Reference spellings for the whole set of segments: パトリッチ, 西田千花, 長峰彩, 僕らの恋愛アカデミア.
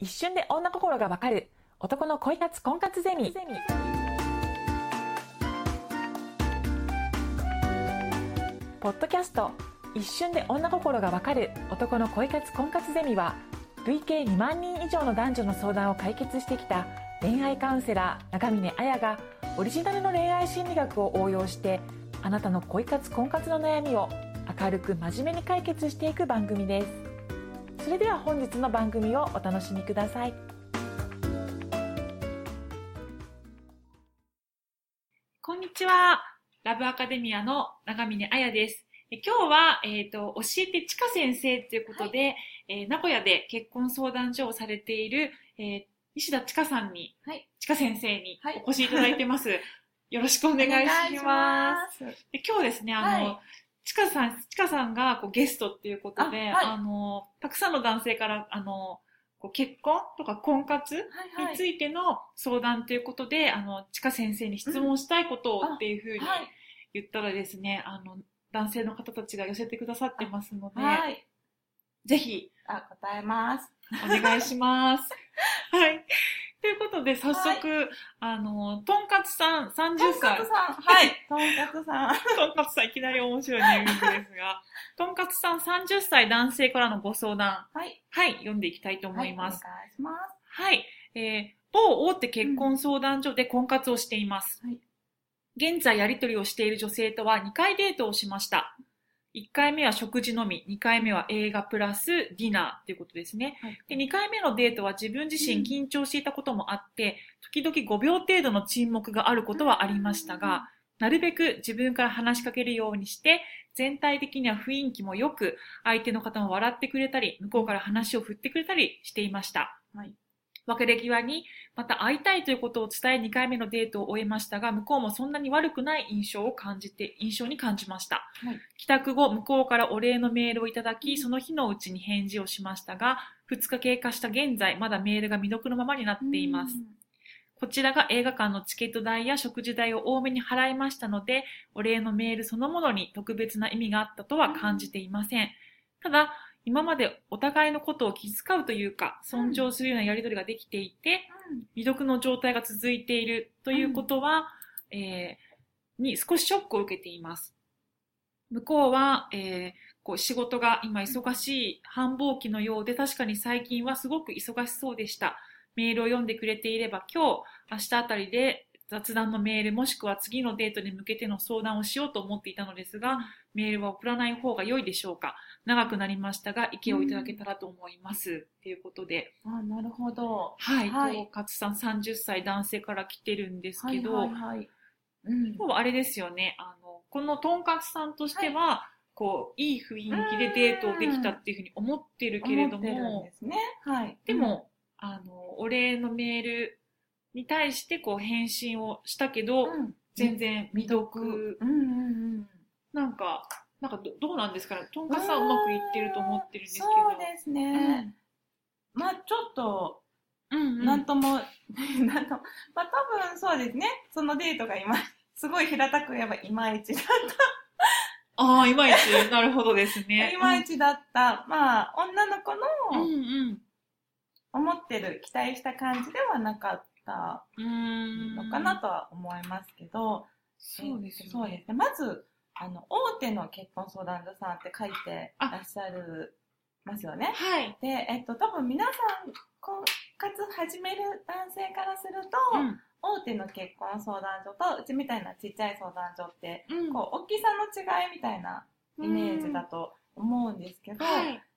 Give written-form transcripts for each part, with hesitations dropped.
一瞬で女心がわかる男の恋活婚活ゼミ。ポッドキャスト一瞬で女心がわかる男の恋活婚活ゼミは、累計2万人以上の男女の相談を解決してきた恋愛カウンセラー長峰彩がオリジナルの恋愛心理学を応用して、あなたの恋活婚活の悩みを明るく真面目に解決していく番組です。それでは本日の番組をお楽しみください。こんにちは、ラブアカデミアの長峰彩です。今日は、教えて千花先生ということで、はい、名古屋で結婚相談所をされている、西田千花さんに、はい、千花先生にお越しいただいてます。はい、よろしくお願いします。で、今日ですね、はい、千花さんがこうゲストっていうことで、はい、たくさんの男性から、こう結婚とか婚活についての相談ということで、はいはい、千花先生に質問したいことをっていうふうに言ったらですね、男性の方たちが寄せてくださってますので、はい、ぜひ答えます。お願いします。はい。ということで早速、はい、とんかつさん30歳、とんかつさんいきなり面白いネーミングですが、とんかつさん30歳男性からのご相談、はい、はい、読んでいきたいと思います。はい、お願いします。はい、某大手結婚相談所で婚活をしています。はい、現在やり取りをしている女性とは2回デートをしました。1回目は食事のみ、2回目は映画プラスディナーということですね。はい、で、2回目のデートは自分自身緊張していたこともあって、時々5秒程度の沈黙があることはありましたが、なるべく自分から話しかけるようにして、全体的には雰囲気も良く、相手の方も笑ってくれたり、向こうから話を振ってくれたりしていました。はい。別れ際にまた会いたいということを伝え2回目のデートを終えましたが、向こうもそんなに悪くない印象に感じました。はい、帰宅後、向こうからお礼のメールをいただき、その日のうちに返事をしましたが、2日経過した現在、まだメールが未読のままになっています。こちらが映画館のチケット代や食事代を多めに払いましたので、お礼のメールそのものに特別な意味があったとは感じていません。ただ、今までお互いのことを気遣うというか、尊重するようなやり取りができていて、未読の状態が続いているということは、に少しショックを受けています。向こうは、こう仕事が今忙しい繁忙期のようで、確かに最近はすごく忙しそうでした。メールを読んでくれていれば、今日、明日あたりで雑談のメールもしくは次のデートに向けての相談をしようと思っていたのですが、メールは送らない方が良いでしょうか。長くなりましたが、意見をいただけたらと思います。ということで。あ、なるほど。はい。とんかつさん30歳男性から来てるんですけど、はいはいはい、今日はあれですよね。このとんかつさんとしては、はい、こう、いい雰囲気でデートできたっていうふうに思ってるけれども、思ってるんですね。はい。でも、お礼のメールに対してこう返信をしたけど、全然未読。なんか どうなんですかね。とんかつさんうまくいってると思ってるんですけど。そうですね。まあちょっと、なんとも、まあ多分そうですね。そのデートが今、すごい平たく言えばいまいちだった。ああ、いまいち。なるほどですね。いまいちだった。まあ女の子の、思ってる、期待した感じではなかったのかなとは思いますけど。そうですね。そうですね。まず、大手の結婚相談所さんって書いてらっしゃるますよね。はい。で、多分皆さん、婚活始める男性からすると、大手の結婚相談所とうちみたいなちっちゃい相談所って、こう、大きさの違いみたいなイメージだと思うんですけど、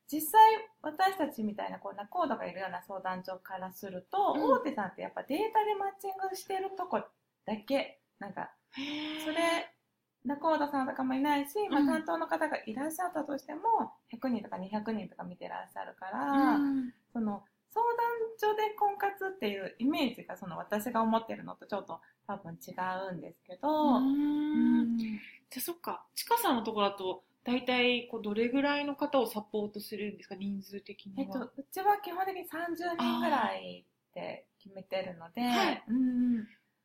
実際私たちみたいな、こう、仲人がいるような相談所からすると、大手さんってやっぱデータでマッチングしてるとこだけ、なんか、それ、仲人さんとかもいないし、まあ、担当の方がいらっしゃったとしても、100人とか200人とか見てらっしゃるから、その相談所で婚活っていうイメージが、その私が思ってるのとちょっと多分違うんですけど。じゃあそっか、千花さんのところだと、だいたいどれぐらいの方をサポートするんですか、人数的には。うちは基本的に30人ぐらいって決めてるので、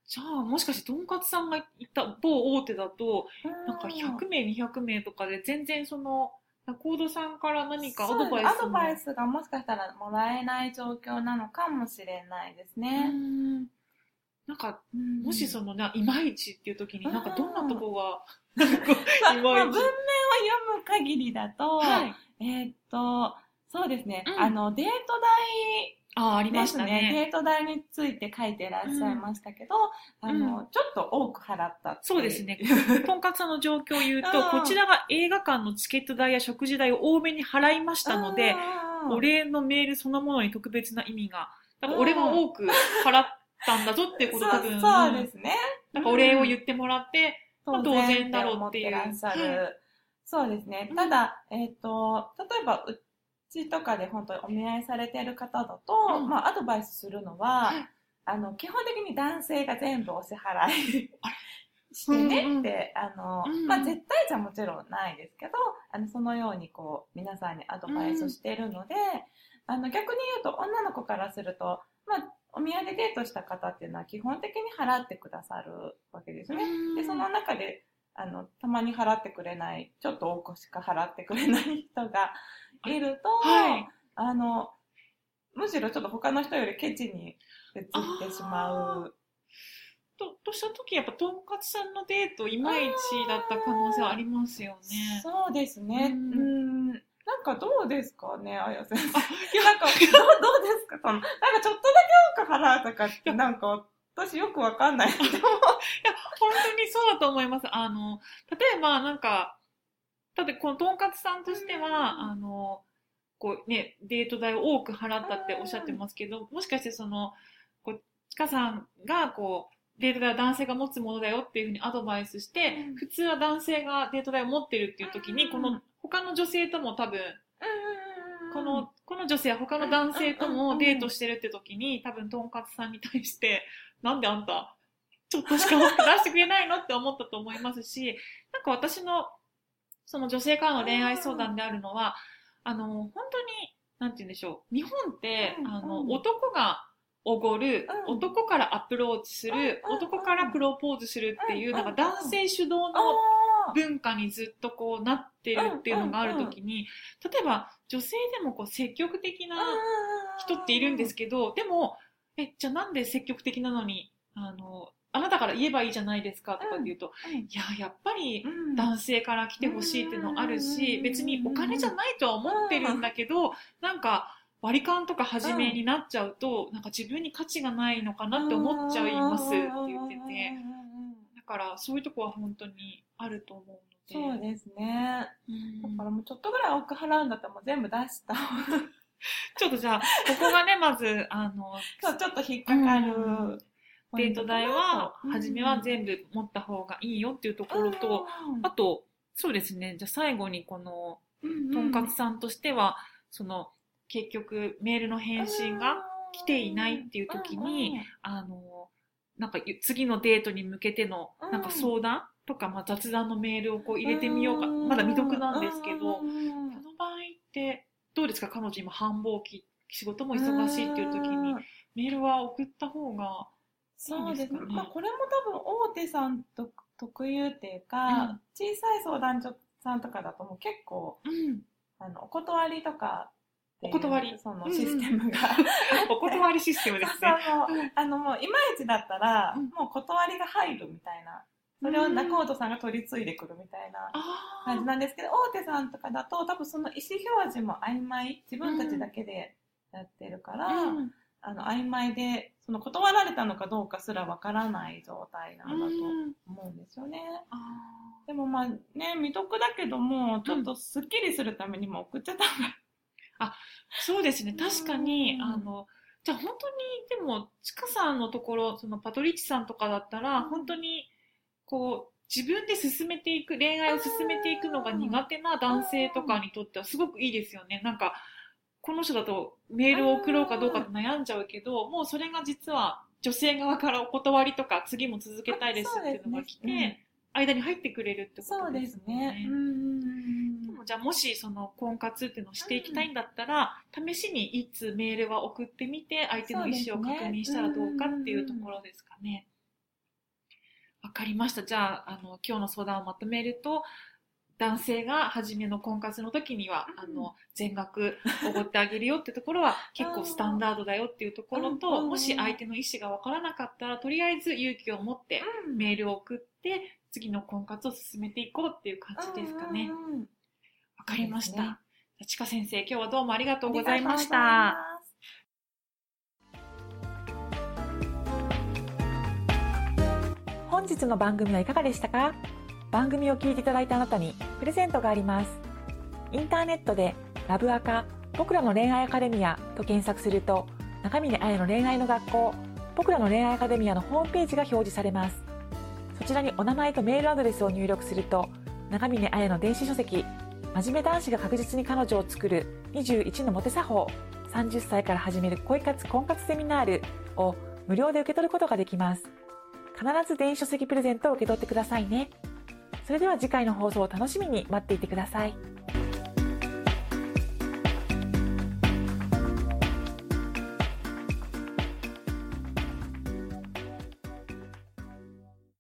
じゃあ、もしかして、とんかつさんが行った某大手だと、なんか100名、200名とかで、全然その、コードさんから何かアドバイスがもしかしたらもらえない状況なのかもしれないですね。なんか、もしそのね、いまいちっていう時に、なんかどんなとこが、なんか、いまいち。文面を読む限りだと、はい、そうですね、デート代、ありましたね。デート代について書いてらっしゃいましたけど、ちょっと多く払ったっていう。そうですね。とんかつさんの状況を言うと、こちらが映画館のチケット代や食事代を多めに払いましたので、お礼のメールそのものに特別な意味が、だから俺が多く払ったんだぞっていうこと多分。そうですね。なんかお礼を言ってもらって、当然だろうっていう。そうですね。ただ、例えば、とかで本当にお見合いされている方だと、アドバイスするのは、基本的に男性が全部お支払いしてねって、絶対じゃもちろんないですけど、そのようにこう皆さんにアドバイスしているので、逆に言うと女の子からすると、お見合いでデートした方っていうのは基本的に払ってくださるわけですね。で、その中でたまに払ってくれない、ちょっと多くしか払ってくれない人がいると、むしろちょっと他の人よりケチに移ってしまう。としたとき、やっぱとんかつさんのデート、いまいちだった可能性はありますよね。そうですね。なんかどうですかね、あや先生。なんかどうですか、なんかちょっとだけ多く払うとかって、なんか、私よくわかんない。でも、いや、本当にそうだと思います。例えば、なんか、だって、このとんかつさんとしては、こうね、デート代を多く払ったっておっしゃってますけど、もしかしてその、こう、ちかさんが、こう、デート代は男性が持つものだよっていうふうにアドバイスして、普通は男性がデート代を持ってるっていう時に、この、他の女性とも多分、この女性は他の男性ともデートしてるって時に、多分とんかつさんに対して、なんであんた、ちょっとしか多く出してくれないのって思ったと思いますし、なんか私の、その女性からの恋愛相談であるのは、本当に、なんて言うんでしょう、日本って、男がおごる、男からアプローチする、男からプロポーズするっていう、なんか男性主導の文化にずっとこうなってるっていうのがあるときに、例えば女性でもこう積極的な人っているんですけど、でも、じゃあなんで積極的なのに、あなたから言えばいいじゃないですかとか言うと、いや、やっぱり男性から来てほしいっていうのあるし、別にお金じゃないとは思ってるんだけど、なんか割り勘とか始めになっちゃうと、なんか自分に価値がないのかなって思っちゃいますって言ってて、だからそういうとこは本当にあると思うので。そうですね。だからもうちょっとぐらい多く払うんだったらもう全部出した。ちょっとじゃあ、ここがね、まず、そう、ちょっと引っかかる。デート代は、初めは全部持った方がいいよっていうところと、あと、そうですね、じゃあ最後にこの、とんかつさんとしては、その、結局、メールの返信が来ていないっていう時に、なんか、次のデートに向けての、なんか相談とか、まあ雑談のメールをこう入れてみようか、まだ未読なんですけど、この場合って、どうですか？彼女今繁忙期、仕事も忙しいっていう時に、メールは送った方がいいんですかね。そうですね。まあこれも多分大手さんと特有っていうか、小さい相談所さんとかだともう結構、お断りとか、お断りそのシステムが、お断りシステムですね。そうもういまいちだったら、もう断りが入るみたいな。それを中本さんが取り継いでくるみたいな感じなんですけど、大手さんとかだと多分その意思表示も曖昧、自分たちだけでやってるから、曖昧でその断られたのかどうかすらわからない状態なんだと思うんですよね。でもまあね、未読だけどもちょっとスッキリするためにも送っちゃったんだ。そうですね。確かにじゃあ本当にでもちかさんのところ、そのパトリッチさんとかだったら本当にこう自分で進めていく、恋愛を進めていくのが苦手な男性とかにとってはすごくいいですよね。なんかこの人だとメールを送ろうかどうかって悩んじゃうけど、もうそれが実は女性側からお断りとか次も続けたいですっていうのが来て、間に入ってくれるってことですもんね。そうですね。でもじゃあもしその婚活っていうのをしていきたいんだったら、試しにいつメールは送ってみて相手の意思を確認したらどうかっていうところですかね。わかりました。じゃあ、今日の相談をまとめると、男性が初めの婚活の時には、全額おごってあげるよってところは結構スタンダードだよっていうところと、もし相手の意思がわからなかったらとりあえず勇気を持ってメールを送って次の婚活を進めていこうっていう感じですかね。わかりました。千花先生、今日はどうもありがとうございました。本日の番組はいかがでしたか？番組を聞いていただいたあなたにプレゼントがあります。インターネットでラブアカ僕らの恋愛アカデミアと検索すると、中峰彩の恋愛の学校僕らの恋愛アカデミアのホームページが表示されます。そちらにお名前とメールアドレスを入力すると、中峰彩の電子書籍真面目男子が確実に彼女を作る21のモテ作法、30歳から始める恋活婚活セミナールを無料で受け取ることができます。必ず電子書籍プレゼントを受け取ってくださいね。それでは次回の放送を楽しみに待っていてください。